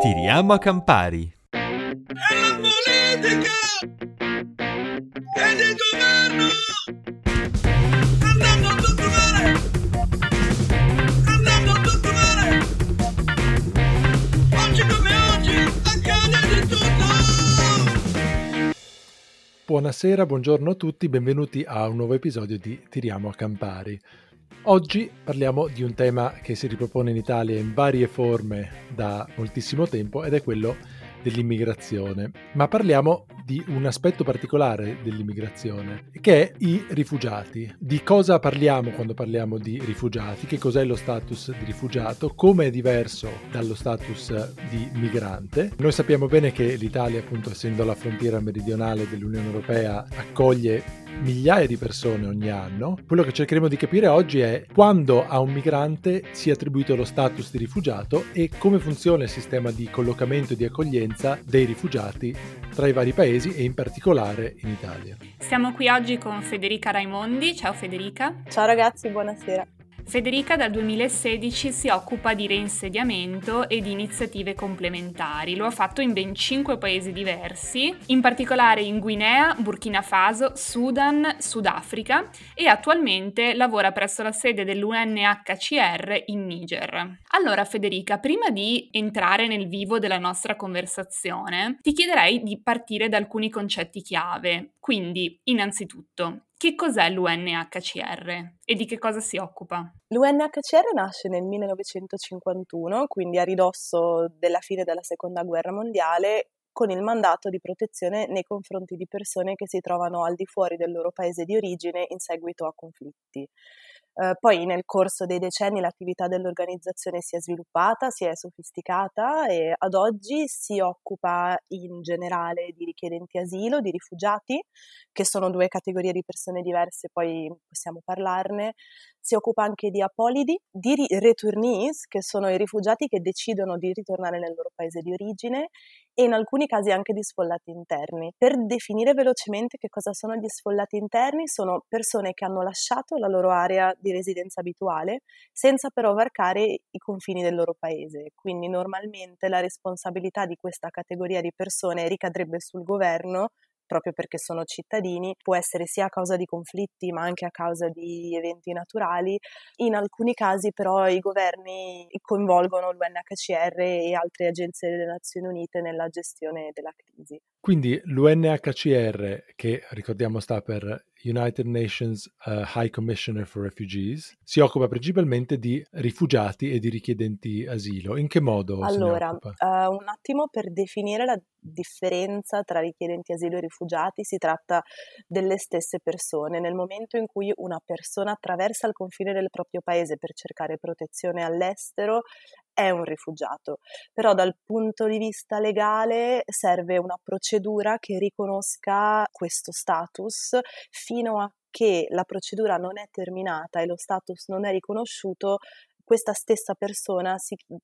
Tiriamo a Campari. È la politica! È del governo! Andiamo a tutto mare! Andiamo a tutto mare! Oggi come oggi accade di tutto! Buonasera, buongiorno a tutti, benvenuti a un nuovo episodio di Tiriamo a Campari. Oggi parliamo di un tema che si ripropone in Italia in varie forme da moltissimo tempo ed è quello dell'immigrazione, ma parliamo di un aspetto particolare dell'immigrazione che è i rifugiati. Di cosa parliamo quando parliamo di rifugiati? Che cos'è lo status di rifugiato? Come è diverso dallo status di migrante? Noi sappiamo bene che l'Italia, appunto, essendo la frontiera meridionale dell'Unione Europea, accoglie migliaia di persone ogni anno. Quello che cercheremo di capire oggi è quando a un migrante sia attribuito lo status di rifugiato e come funziona il sistema di collocamento e di accoglienza dei rifugiati tra i vari paesi e in particolare in Italia. Siamo qui oggi con Federica Raimondi. Ciao Federica. Ciao ragazzi, buonasera. Federica dal 2016 si occupa di reinsediamento e di iniziative complementari. Lo ha fatto in ben 5 paesi diversi, in particolare in Guinea, Burkina Faso, Sudan, Sudafrica e attualmente lavora presso la sede dell'UNHCR in Niger. Allora Federica, prima di entrare nel vivo della nostra conversazione, ti chiederei di partire da alcuni concetti chiave. Quindi, innanzitutto, che cos'è l'UNHCR e di che cosa si occupa? L'UNHCR nasce nel 1951, quindi a ridosso della fine della Seconda Guerra Mondiale, con il mandato di protezione nei confronti di persone che si trovano al di fuori del loro paese di origine in seguito a conflitti. Poi nel corso dei decenni l'attività dell'organizzazione si è sviluppata, si è sofisticata e ad oggi si occupa in generale di richiedenti asilo, di rifugiati, che sono 2 categorie di persone diverse, poi possiamo parlarne. Si occupa anche di apolidi, di returnees, che sono i rifugiati che decidono di ritornare nel loro paese di origine e in alcuni casi anche di sfollati interni. Per definire velocemente che cosa sono gli sfollati interni, sono persone che hanno lasciato la loro area di residenza abituale senza però varcare i confini del loro paese, quindi normalmente la responsabilità di questa categoria di persone ricadrebbe sul governo proprio perché sono cittadini, può essere sia a causa di conflitti ma anche a causa di eventi naturali. In alcuni casi però i governi coinvolgono l'UNHCR e altre agenzie delle Nazioni Unite nella gestione della crisi. Quindi l'UNHCR, che ricordiamo sta per United Nations High Commissioner for Refugees, si occupa principalmente di rifugiati e di richiedenti asilo. In che modo? Allora, un attimo per definire la differenza tra richiedenti asilo e rifugiati, si tratta delle stesse persone. Nel momento in cui una persona attraversa il confine del proprio paese per cercare protezione all'estero, è un rifugiato, però dal punto di vista legale serve una procedura che riconosca questo status. Fino a che la procedura non è terminata e lo status non è riconosciuto, questa stessa persona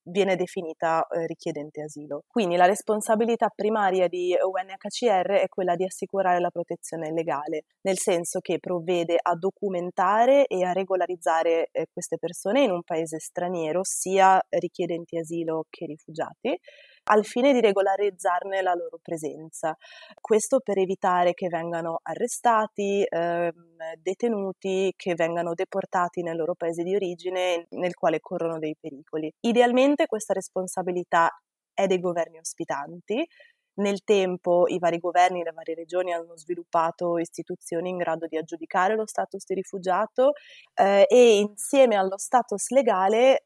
viene definita richiedente asilo. Quindi la responsabilità primaria di UNHCR è quella di assicurare la protezione legale, nel senso che provvede a documentare e a regolarizzare queste persone in un paese straniero, sia richiedenti asilo che rifugiati, al fine di regolarizzarne la loro presenza. Questo per evitare che vengano arrestati, detenuti, che vengano deportati nel loro paese di origine, nel quale corrono dei pericoli. Idealmente questa responsabilità è dei governi ospitanti. Nel tempo i vari governi, le varie regioni hanno sviluppato istituzioni in grado di aggiudicare lo status di rifugiato e insieme allo status legale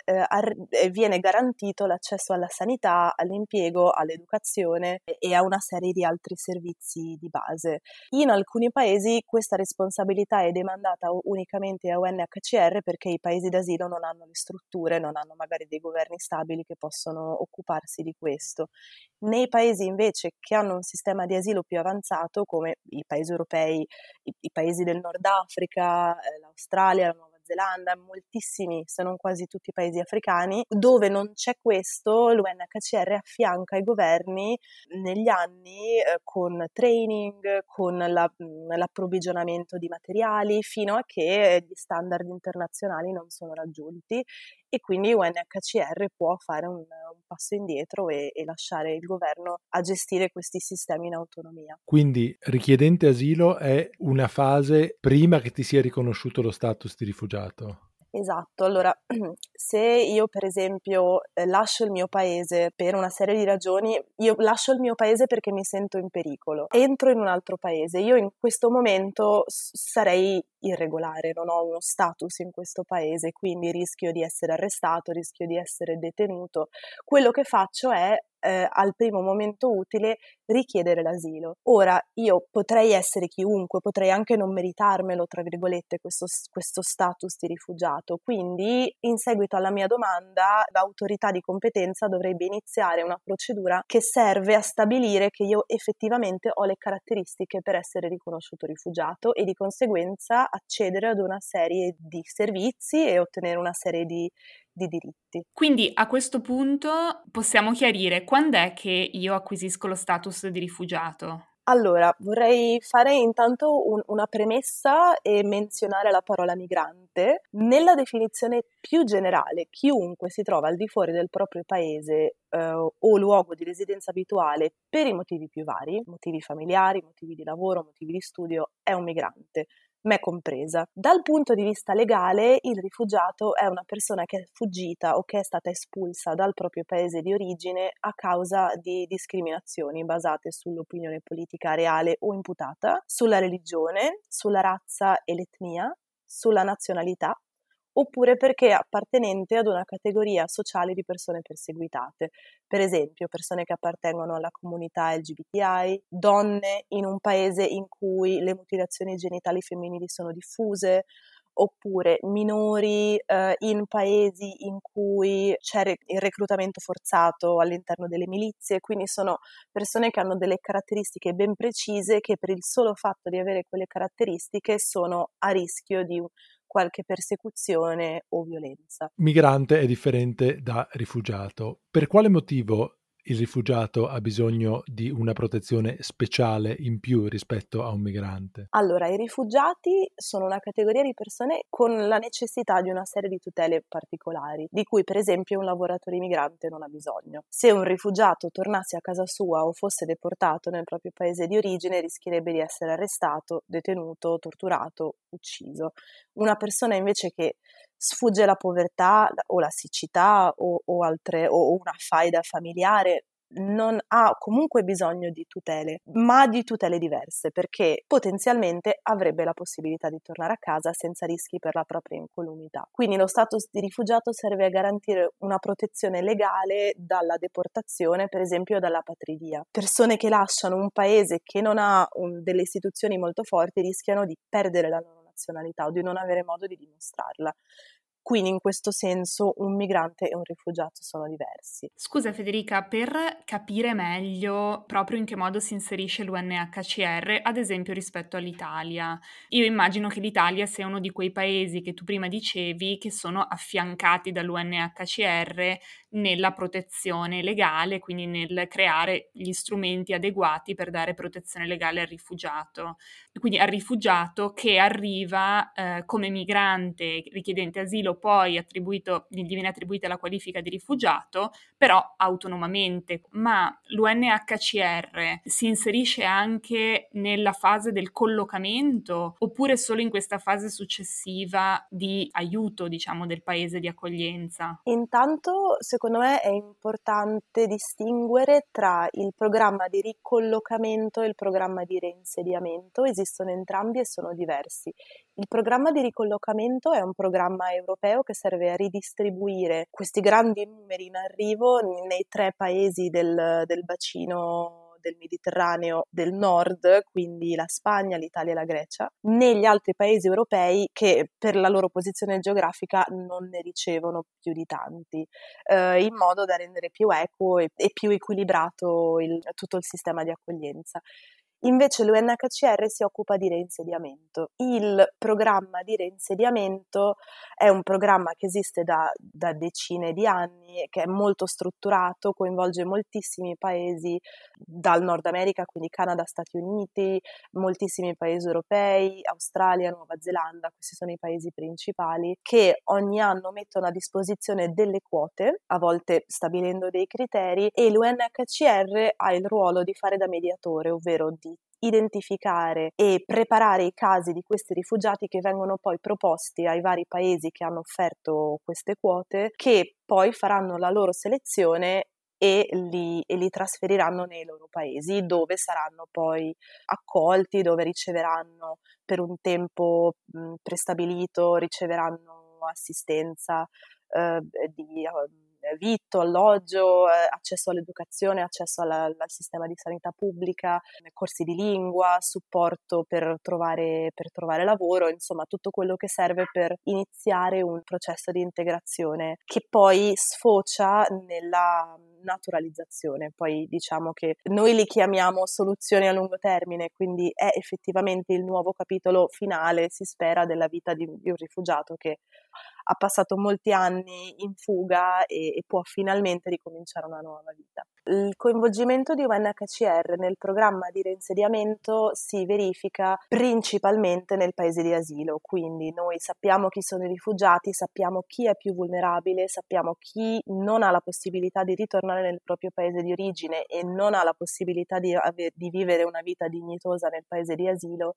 viene garantito l'accesso alla sanità, all'impiego, all'educazione e a una serie di altri servizi di base. In alcuni paesi questa responsabilità è demandata unicamente a UNHCR perché i paesi d'asilo non hanno le strutture, non hanno magari dei governi stabili che possono occuparsi di questo. Nei paesi invece che hanno un sistema di asilo più avanzato, come i paesi europei, i paesi del Nord Africa, l'Australia, la Nuova Zelanda, moltissimi, se non quasi tutti i paesi africani, dove non c'è questo, l'UNHCR affianca i governi negli anni con training, con l'approvvigionamento di materiali, fino a che gli standard internazionali non sono raggiunti e quindi UNHCR può fare un passo indietro e lasciare il governo a gestire questi sistemi in autonomia. Quindi richiedente asilo è una fase prima che ti sia riconosciuto lo status di rifugiato? Esatto, allora se io per esempio lascio il mio paese per una serie di ragioni, io lascio il mio paese perché mi sento in pericolo, entro in un altro paese, io in questo momento sarei irregolare, non ho uno status in questo paese, quindi rischio di essere arrestato, rischio di essere detenuto. Quello che faccio è al primo momento utile richiedere l'asilo. Ora io potrei essere chiunque, potrei anche non meritarmelo, tra virgolette, questo status di rifugiato, quindi in seguito alla mia domanda l'autorità di competenza dovrebbe iniziare una procedura che serve a stabilire che io effettivamente ho le caratteristiche per essere riconosciuto rifugiato e di conseguenza accedere ad una serie di servizi e ottenere una serie di diritti. Quindi a questo punto possiamo chiarire quando è che io acquisisco lo status di rifugiato? Allora, vorrei fare intanto una premessa e menzionare la parola migrante. Nella definizione più generale, chiunque si trova al di fuori del proprio paese o luogo di residenza abituale per i motivi più vari, motivi familiari, motivi di lavoro, motivi di studio, è un migrante, me compresa. Dal punto di vista legale, il rifugiato è una persona che è fuggita o che è stata espulsa dal proprio paese di origine a causa di discriminazioni basate sull'opinione politica reale o imputata, sulla religione, sulla razza e l'etnia, sulla nazionalità, oppure perché è appartenente ad una categoria sociale di persone perseguitate, per esempio persone che appartengono alla comunità LGBTI, donne in un paese in cui le mutilazioni genitali femminili sono diffuse, oppure minori in paesi in cui c'è il reclutamento forzato all'interno delle milizie, quindi sono persone che hanno delle caratteristiche ben precise che per il solo fatto di avere quelle caratteristiche sono a rischio di qualche persecuzione o violenza. Migrante è differente da rifugiato. Per quale motivo il rifugiato ha bisogno di una protezione speciale in più rispetto a un migrante? Allora, i rifugiati sono una categoria di persone con la necessità di una serie di tutele particolari, di cui per esempio un lavoratore migrante non ha bisogno. Se un rifugiato tornasse a casa sua o fosse deportato nel proprio paese di origine, rischierebbe di essere arrestato, detenuto, torturato, ucciso. Una persona invece che sfugge la povertà o la siccità o altre o una faida familiare non ha comunque bisogno di tutele, ma di tutele diverse, perché potenzialmente avrebbe la possibilità di tornare a casa senza rischi per la propria incolumità. Quindi lo status di rifugiato serve a garantire una protezione legale dalla deportazione, per esempio dalla patria. Persone che lasciano un paese che non ha delle istituzioni molto forti rischiano di perdere la loro nazionalità o di non avere modo di dimostrarla. Quindi in questo senso un migrante e un rifugiato sono diversi. Scusa Federica, per capire meglio proprio in che modo si inserisce l'UNHCR, ad esempio rispetto all'Italia, io immagino che l'Italia sia uno di quei paesi che tu prima dicevi che sono affiancati dall'UNHCR nella protezione legale, quindi nel creare gli strumenti adeguati per dare protezione legale al rifugiato. Quindi al rifugiato che arriva come migrante richiedente asilo, poi gli viene attribuita la qualifica di rifugiato, però autonomamente. Ma l'UNHCR si inserisce anche nella fase del collocamento oppure solo in questa fase successiva di aiuto, diciamo, del paese di accoglienza? Intanto, secondo me, è importante distinguere tra il programma di ricollocamento e il programma di reinsediamento. Esistono entrambi e sono diversi. Il programma di ricollocamento è un programma europeo che serve a ridistribuire questi grandi numeri in arrivo nei tre paesi del bacino del Mediterraneo del Nord, quindi la Spagna, l'Italia e la Grecia, negli altri paesi europei che per la loro posizione geografica non ne ricevono più di tanti, in modo da rendere più equo e più equilibrato tutto il sistema di accoglienza. Invece l'UNHCR si occupa di reinsediamento. Il programma di reinsediamento è un programma che esiste da decine di anni, che è molto strutturato, coinvolge moltissimi paesi dal Nord America, quindi Canada, Stati Uniti, moltissimi paesi europei, Australia, Nuova Zelanda, questi sono i paesi principali, che ogni anno mettono a disposizione delle quote, a volte stabilendo dei criteri, e l'UNHCR ha il ruolo di fare da mediatore, ovvero di identificare e preparare i casi di questi rifugiati che vengono poi proposti ai vari paesi che hanno offerto queste quote, che poi faranno la loro selezione e li trasferiranno nei loro paesi, dove saranno poi accolti, dove riceveranno per un tempo prestabilito, riceveranno assistenza vitto, alloggio, accesso all'educazione, accesso al sistema di sanità pubblica, corsi di lingua, supporto per trovare lavoro, insomma tutto quello che serve per iniziare un processo di integrazione che poi sfocia nella naturalizzazione. Poi diciamo che noi li chiamiamo soluzioni a lungo termine, quindi è effettivamente il nuovo capitolo finale, si spera, della vita di un rifugiato che ha passato molti anni in fuga e può finalmente ricominciare una nuova vita. Il coinvolgimento di UNHCR nel programma di reinsediamento si verifica principalmente nel paese di asilo, quindi noi sappiamo chi sono i rifugiati, sappiamo chi è più vulnerabile, sappiamo chi non ha la possibilità di ritornare nel proprio paese di origine e non ha la possibilità di vivere una vita dignitosa nel paese di asilo,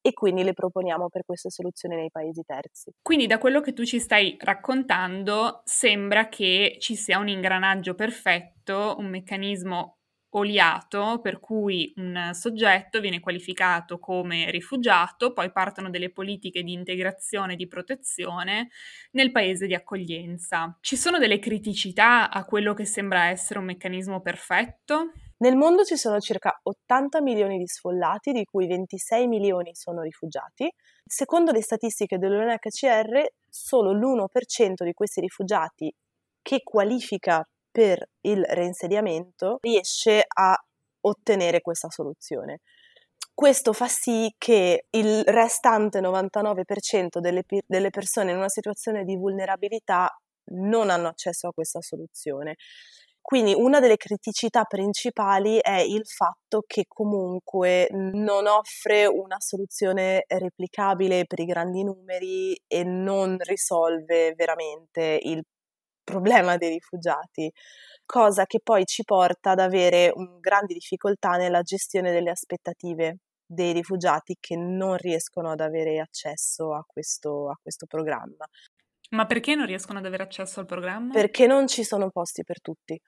e quindi le proponiamo per queste soluzioni nei paesi terzi. Quindi da quello che tu ci stai raccontando sembra che ci sia un ingranaggio perfetto, un meccanismo oliato per cui un soggetto viene qualificato come rifugiato, poi partono delle politiche di integrazione e di protezione nel paese di accoglienza. Ci sono delle criticità a quello che sembra essere un meccanismo perfetto? Nel mondo ci sono circa 80 milioni di sfollati, di cui 26 milioni sono rifugiati. Secondo le statistiche dell'UNHCR, solo l'1% di questi rifugiati che qualifica per il reinsediamento riesce a ottenere questa soluzione. Questo fa sì che il restante 99% delle persone in una situazione di vulnerabilità non hanno accesso a questa soluzione. Quindi una delle criticità principali è il fatto che comunque non offre una soluzione replicabile per i grandi numeri e non risolve veramente il problema dei rifugiati, cosa che poi ci porta ad avere grandi difficoltà nella gestione delle aspettative dei rifugiati che non riescono ad avere accesso a questo programma. Ma perché non riescono ad avere accesso al programma? Perché non ci sono posti per tutti.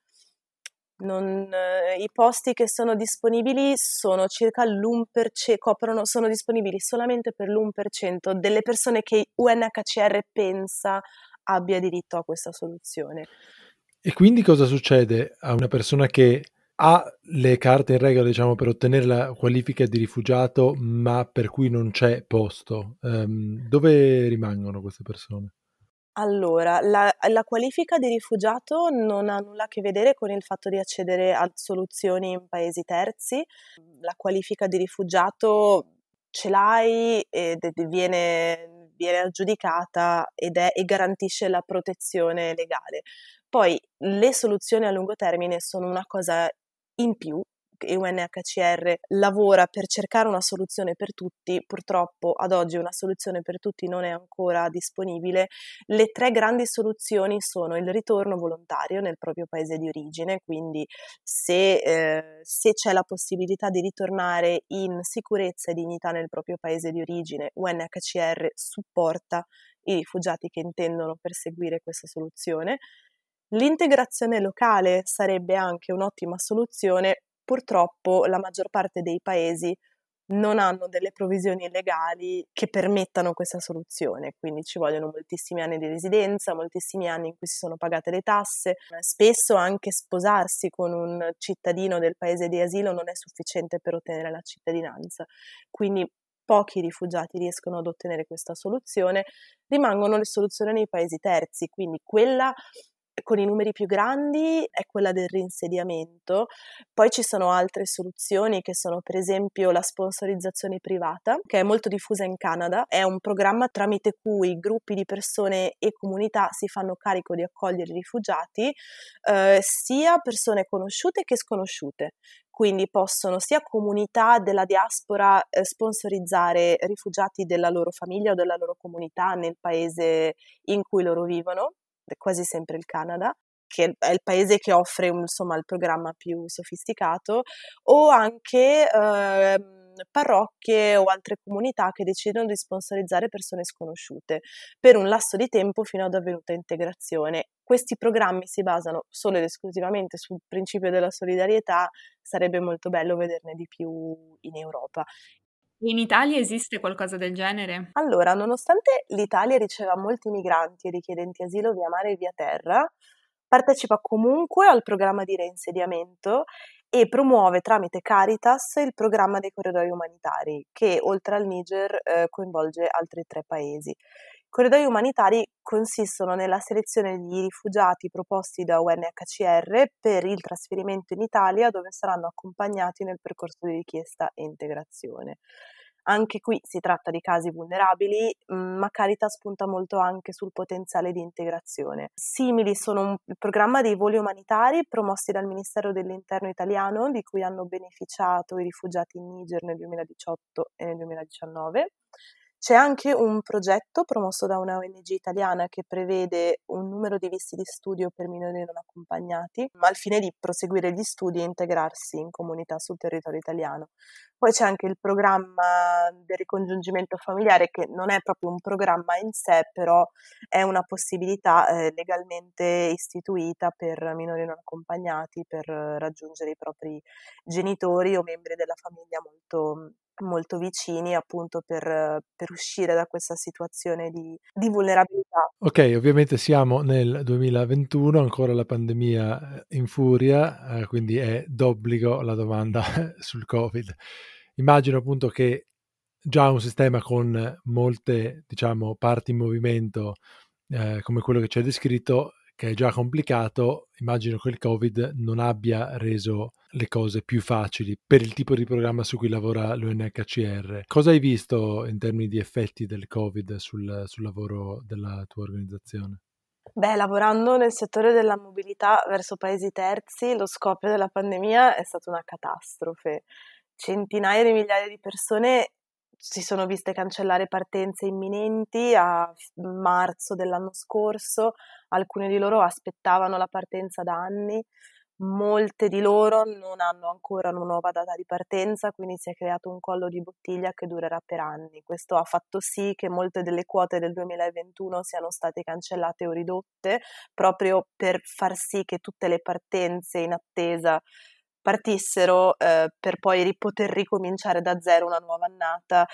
I posti che sono disponibili sono circa l'1%, sono disponibili solamente per l'1% delle persone che UNHCR pensa abbia diritto a questa soluzione. E quindi cosa succede a una persona che ha le carte in regola, diciamo, per ottenere la qualifica di rifugiato, ma per cui non c'è posto? Dove rimangono queste persone? Allora, la qualifica di rifugiato non ha nulla a che vedere con il fatto di accedere a soluzioni in paesi terzi. La qualifica di rifugiato ce l'hai ed viene aggiudicata e garantisce la protezione legale. Poi le soluzioni a lungo termine sono una cosa in più. UNHCR lavora per cercare una soluzione per tutti, purtroppo ad oggi una soluzione per tutti non è ancora disponibile. Le tre grandi soluzioni sono il ritorno volontario nel proprio paese di origine, quindi se c'è la possibilità di ritornare in sicurezza e dignità nel proprio paese di origine, UNHCR supporta i rifugiati che intendono perseguire questa soluzione. L'integrazione locale sarebbe anche un'ottima soluzione. Purtroppo la maggior parte dei paesi non hanno delle provvisioni legali che permettano questa soluzione, quindi ci vogliono moltissimi anni di residenza, moltissimi anni in cui si sono pagate le tasse, spesso anche sposarsi con un cittadino del paese di asilo non è sufficiente per ottenere la cittadinanza, quindi pochi rifugiati riescono ad ottenere questa soluzione, rimangono le soluzioni nei paesi terzi, quindi quella con i numeri più grandi è quella del reinsediamento. Poi ci sono altre soluzioni che sono per esempio la sponsorizzazione privata, che è molto diffusa in Canada. È un programma tramite cui gruppi di persone e comunità si fanno carico di accogliere rifugiati, sia persone conosciute che sconosciute. Quindi possono sia comunità della diaspora sponsorizzare rifugiati della loro famiglia o della loro comunità nel paese in cui loro vivono, è quasi sempre il Canada, che è il paese che offre insomma il programma più sofisticato, o anche parrocchie o altre comunità che decidono di sponsorizzare persone sconosciute per un lasso di tempo fino ad avvenuta integrazione. Questi programmi si basano solo ed esclusivamente sul principio della solidarietà, sarebbe molto bello vederne di più in Europa. In Italia esiste qualcosa del genere? Allora, nonostante l'Italia riceva molti migranti e richiedenti asilo via mare e via terra, partecipa comunque al programma di reinsediamento e promuove tramite Caritas il programma dei corridoi umanitari, che oltre al Niger coinvolge altri 3 paesi. I corridoi umanitari consistono nella selezione di rifugiati proposti da UNHCR per il trasferimento in Italia, dove saranno accompagnati nel percorso di richiesta e integrazione. Anche qui si tratta di casi vulnerabili, ma Caritas punta molto anche sul potenziale di integrazione. Simili sono il programma dei voli umanitari promossi dal Ministero dell'Interno italiano, di cui hanno beneficiato i rifugiati in Niger nel 2018 e nel 2019. C'è anche un progetto promosso da una ONG italiana che prevede un numero di visti di studio per minori non accompagnati, ma al fine di proseguire gli studi e integrarsi in comunità sul territorio italiano. Poi c'è anche il programma del ricongiungimento familiare, che non è proprio un programma in sé, però è una possibilità legalmente istituita per minori non accompagnati per raggiungere i propri genitori o membri della famiglia molto vicini, appunto per uscire da questa situazione di vulnerabilità. Ok, ovviamente siamo nel 2021, ancora la pandemia in furia, quindi è d'obbligo la domanda sul Covid. Immagino appunto che già un sistema con molte, diciamo, parti in movimento, come quello che ci hai descritto, che è già complicato, immagino che il Covid non abbia reso le cose più facili per il tipo di programma su cui lavora l'UNHCR. Cosa hai visto in termini di effetti del Covid sul lavoro della tua organizzazione? Beh, lavorando nel settore della mobilità verso paesi terzi, lo scoppio della pandemia è stata una catastrofe. Centinaia di migliaia di persone si sono viste cancellare partenze imminenti a marzo dell'anno scorso, alcune di loro aspettavano la partenza da anni, molte di loro non hanno ancora una nuova data di partenza, quindi si è creato un collo di bottiglia che durerà per anni. Questo ha fatto sì che molte delle quote del 2021 siano state cancellate o ridotte, proprio per far sì che tutte le partenze in attesa partissero per poi poter ricominciare da zero una nuova annata,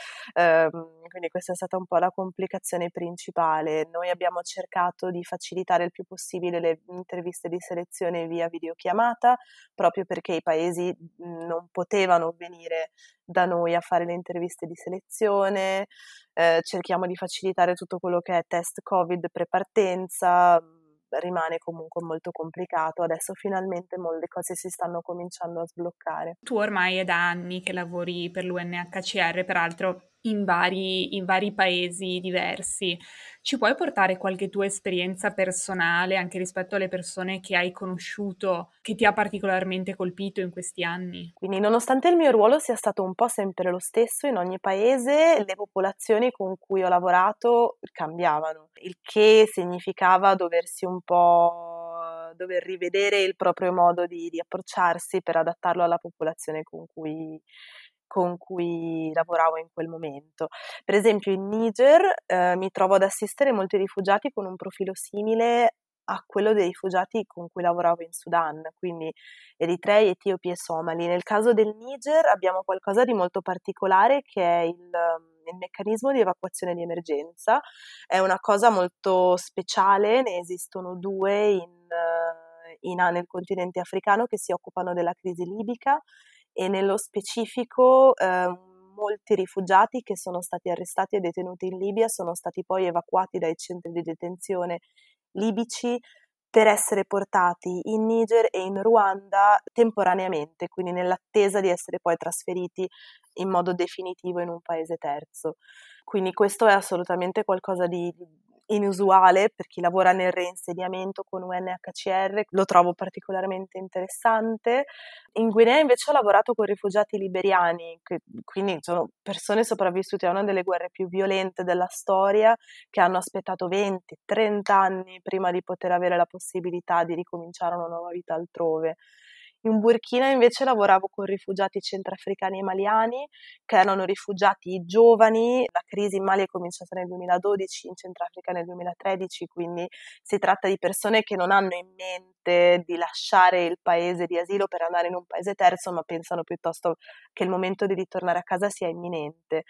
quindi questa è stata un po' la complicazione principale. Noi abbiamo cercato di facilitare il più possibile le interviste di selezione via videochiamata, proprio perché i paesi non potevano venire da noi a fare le interviste di selezione. Cerchiamo di facilitare tutto quello che è test Covid pre-partenza. Rimane comunque molto complicato. Adesso finalmente molte cose si stanno cominciando a sbloccare. Tu ormai è da anni che lavori per l'UNHCR, peraltro in vari paesi diversi. Ci puoi portare qualche tua esperienza personale anche rispetto alle persone che hai conosciuto, che ti ha particolarmente colpito in questi anni? Quindi, nonostante il mio ruolo sia stato un po' sempre lo stesso in ogni paese, le popolazioni con cui ho lavorato cambiavano, il che significava dover rivedere il proprio modo di approcciarsi per adattarlo alla popolazione con cui lavoravo in quel momento. Per esempio in Niger mi trovo ad assistere molti rifugiati con un profilo simile a quello dei rifugiati con cui lavoravo in Sudan, quindi eritrei, etiopi e somali. Nel caso del Niger abbiamo qualcosa di molto particolare che è il meccanismo di evacuazione di emergenza. È una cosa molto speciale, ne esistono 2 nel continente africano che si occupano della crisi libica, e nello specifico molti rifugiati che sono stati arrestati e detenuti in Libia sono stati poi evacuati dai centri di detenzione libici per essere portati in Niger e in Ruanda temporaneamente, quindi nell'attesa di essere poi trasferiti in modo definitivo in un paese terzo. Quindi questo è assolutamente qualcosa di inusuale per chi lavora nel reinsediamento con UNHCR, lo trovo particolarmente interessante. In Guinea invece ho lavorato con rifugiati liberiani, quindi sono persone sopravvissute a una delle guerre più violente della storia, che hanno aspettato 20-30 anni prima di poter avere la possibilità di ricominciare una nuova vita altrove. In Burkina invece lavoravo con rifugiati centrafricani e maliani, che erano rifugiati giovani. La crisi in Mali è cominciata nel 2012, in Centrafrica nel 2013, quindi si tratta di persone che non hanno in mente di lasciare il paese di asilo per andare in un paese terzo, ma pensano piuttosto che il momento di ritornare a casa sia imminente.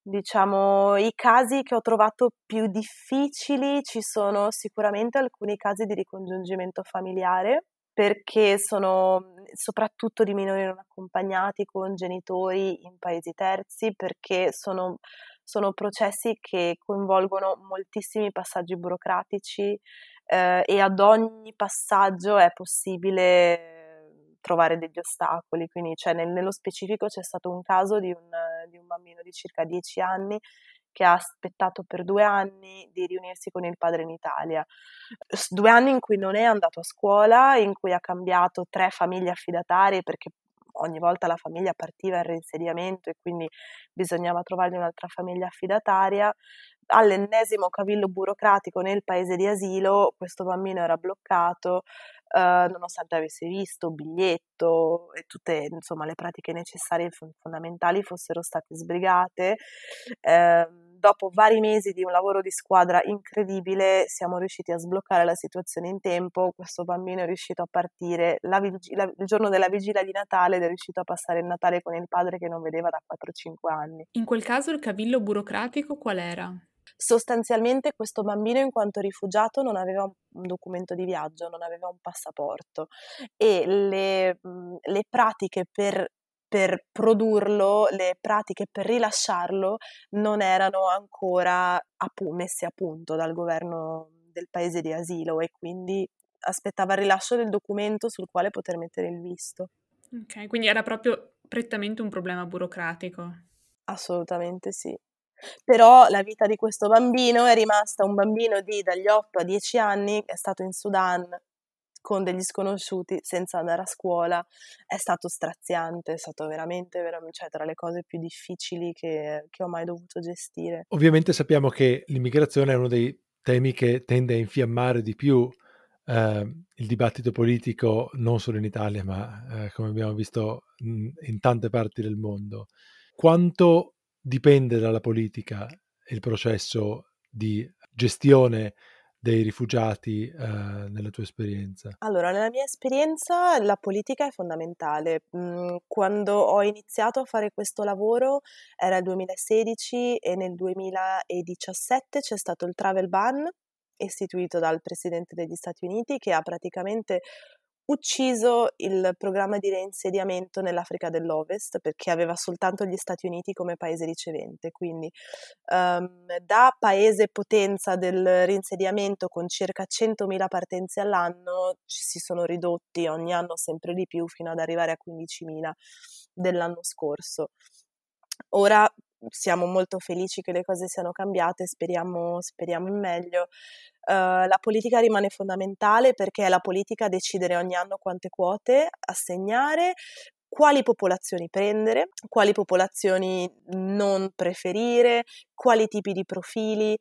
Diciamo, i casi che ho trovato più difficili, ci sono sicuramente alcuni casi di ricongiungimento familiare, perché sono soprattutto di minori non accompagnati con genitori in paesi terzi, perché sono processi che coinvolgono moltissimi passaggi burocratici e ad ogni passaggio è possibile trovare degli ostacoli. Quindi cioè, nello specifico c'è stato un caso di un bambino di circa 10 anni che ha aspettato per 2 anni di riunirsi con il padre in Italia. 2 anni in cui non è andato a scuola, in cui ha cambiato 3 famiglie affidatarie, perché ogni volta la famiglia partiva al reinsediamento e quindi bisognava trovargli un'altra famiglia affidataria. All'ennesimo cavillo burocratico nel paese di asilo, questo bambino era bloccato, nonostante avesse visto biglietto e tutte, insomma, le pratiche necessarie e fondamentali fossero state sbrigate. Dopo vari mesi di un lavoro di squadra incredibile siamo riusciti a sbloccare la situazione in tempo. Questo bambino è riuscito a partire il giorno della vigilia di Natale ed è riuscito a passare il Natale con il padre che non vedeva da 4-5 anni. In quel caso il cavillo burocratico qual era? Sostanzialmente questo bambino, in quanto rifugiato, non aveva un documento di viaggio, non aveva un passaporto, e le pratiche per produrlo, le pratiche per rilasciarlo non erano ancora messe a punto dal governo del paese di asilo, e quindi aspettava il rilascio del documento sul quale poter mettere il visto. Ok, quindi era proprio prettamente un problema burocratico. Assolutamente sì. Però la vita di questo bambino è rimasta, un bambino dagli 8 a 10 anni, è stato in Sudan con degli sconosciuti senza andare a scuola, è stato straziante, è stato veramente cioè, tra le cose più difficili che ho mai dovuto gestire. Ovviamente sappiamo che l'immigrazione è uno dei temi che tende a infiammare di più il dibattito politico, non solo in Italia, ma come abbiamo visto in tante parti del mondo. Quanto dipende dalla politica il processo di gestione dei rifugiati nella tua esperienza? Allora, nella mia esperienza la politica è fondamentale. Quando ho iniziato a fare questo lavoro era il 2016 e nel 2017 c'è stato il travel ban istituito dal presidente degli Stati Uniti, che ha praticamente ucciso il programma di reinsediamento nell'Africa dell'Ovest, perché aveva soltanto gli Stati Uniti come paese ricevente. Quindi da paese potenza del reinsediamento con circa 100.000 partenze all'anno si sono ridotti ogni anno sempre di più, fino ad arrivare a 15.000 dell'anno scorso. Ora siamo molto felici che le cose siano cambiate, speriamo in meglio. La politica rimane fondamentale, perché è la politica a decidere ogni anno quante quote assegnare, quali popolazioni prendere, quali popolazioni non preferire, quali tipi di profili,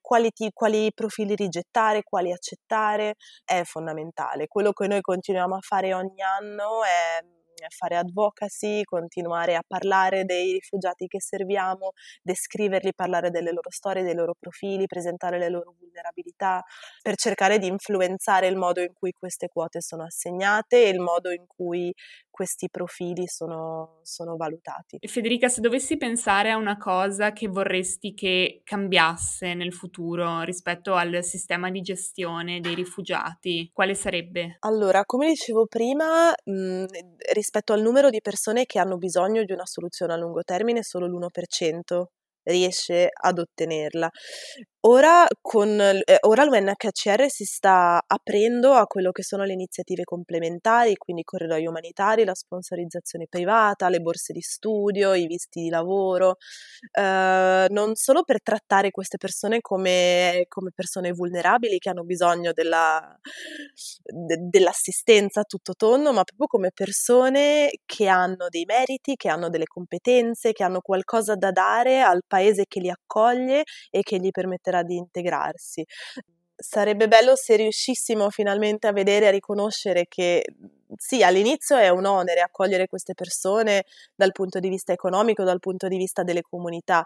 quali profili rigettare, quali accettare. È fondamentale. Quello che noi continuiamo a fare ogni anno è fare advocacy, continuare a parlare dei rifugiati che serviamo, descriverli, parlare delle loro storie, dei loro profili, presentare le loro vulnerabilità, per cercare di influenzare il modo in cui queste quote sono assegnate e il modo in cui questi profili sono valutati. Federica, se dovessi pensare a una cosa che vorresti che cambiasse nel futuro rispetto al sistema di gestione dei rifugiati, quale sarebbe? Allora, come dicevo prima, rispetto al numero di persone che hanno bisogno di una soluzione a lungo termine, solo l'1% riesce ad ottenerla. Ora l'UNHCR si sta aprendo a quello che sono le iniziative complementari, quindi i corridoi umanitari, la sponsorizzazione privata, le borse di studio, i visti di lavoro, non solo per trattare queste persone come persone vulnerabili che hanno bisogno dell'assistenza a tutto tondo, ma proprio come persone che hanno dei meriti, che hanno delle competenze, che hanno qualcosa da dare al paese che li accoglie e che gli permetterà di integrarsi. Sarebbe bello se riuscissimo finalmente a vedere, a riconoscere che sì, all'inizio è un onere accogliere queste persone dal punto di vista economico, dal punto di vista delle comunità,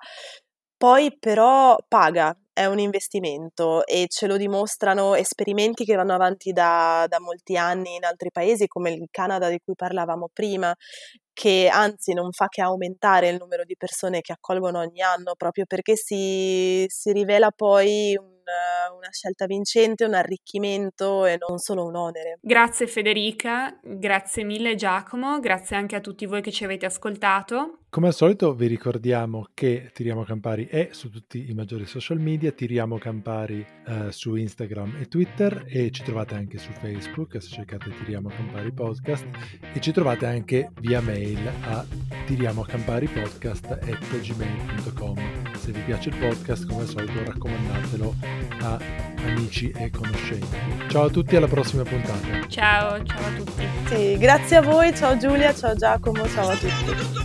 poi però paga, è un investimento e ce lo dimostrano esperimenti che vanno avanti da molti anni in altri paesi come il Canada di cui parlavamo prima, che anzi non fa che aumentare il numero di persone che accolgono ogni anno, proprio perché si rivela poi una scelta vincente, un arricchimento e non solo un onere. Grazie Federica, grazie mille Giacomo, grazie anche a tutti voi che ci avete ascoltato. Come al solito vi ricordiamo che Tiriamo Campari è su tutti i maggiori social media, Tiriamo Campari su Instagram e Twitter, e ci trovate anche su Facebook se cercate Tiriamo Campari Podcast, e ci trovate anche via mail a tiriamocamparipodcast@gmail.com. Se vi piace il podcast, come al solito raccomandatelo a amici e conoscenti. Ciao a tutti, alla prossima puntata. Ciao a tutti. Sì, grazie a voi, ciao Giulia, ciao Giacomo, ciao a tutti.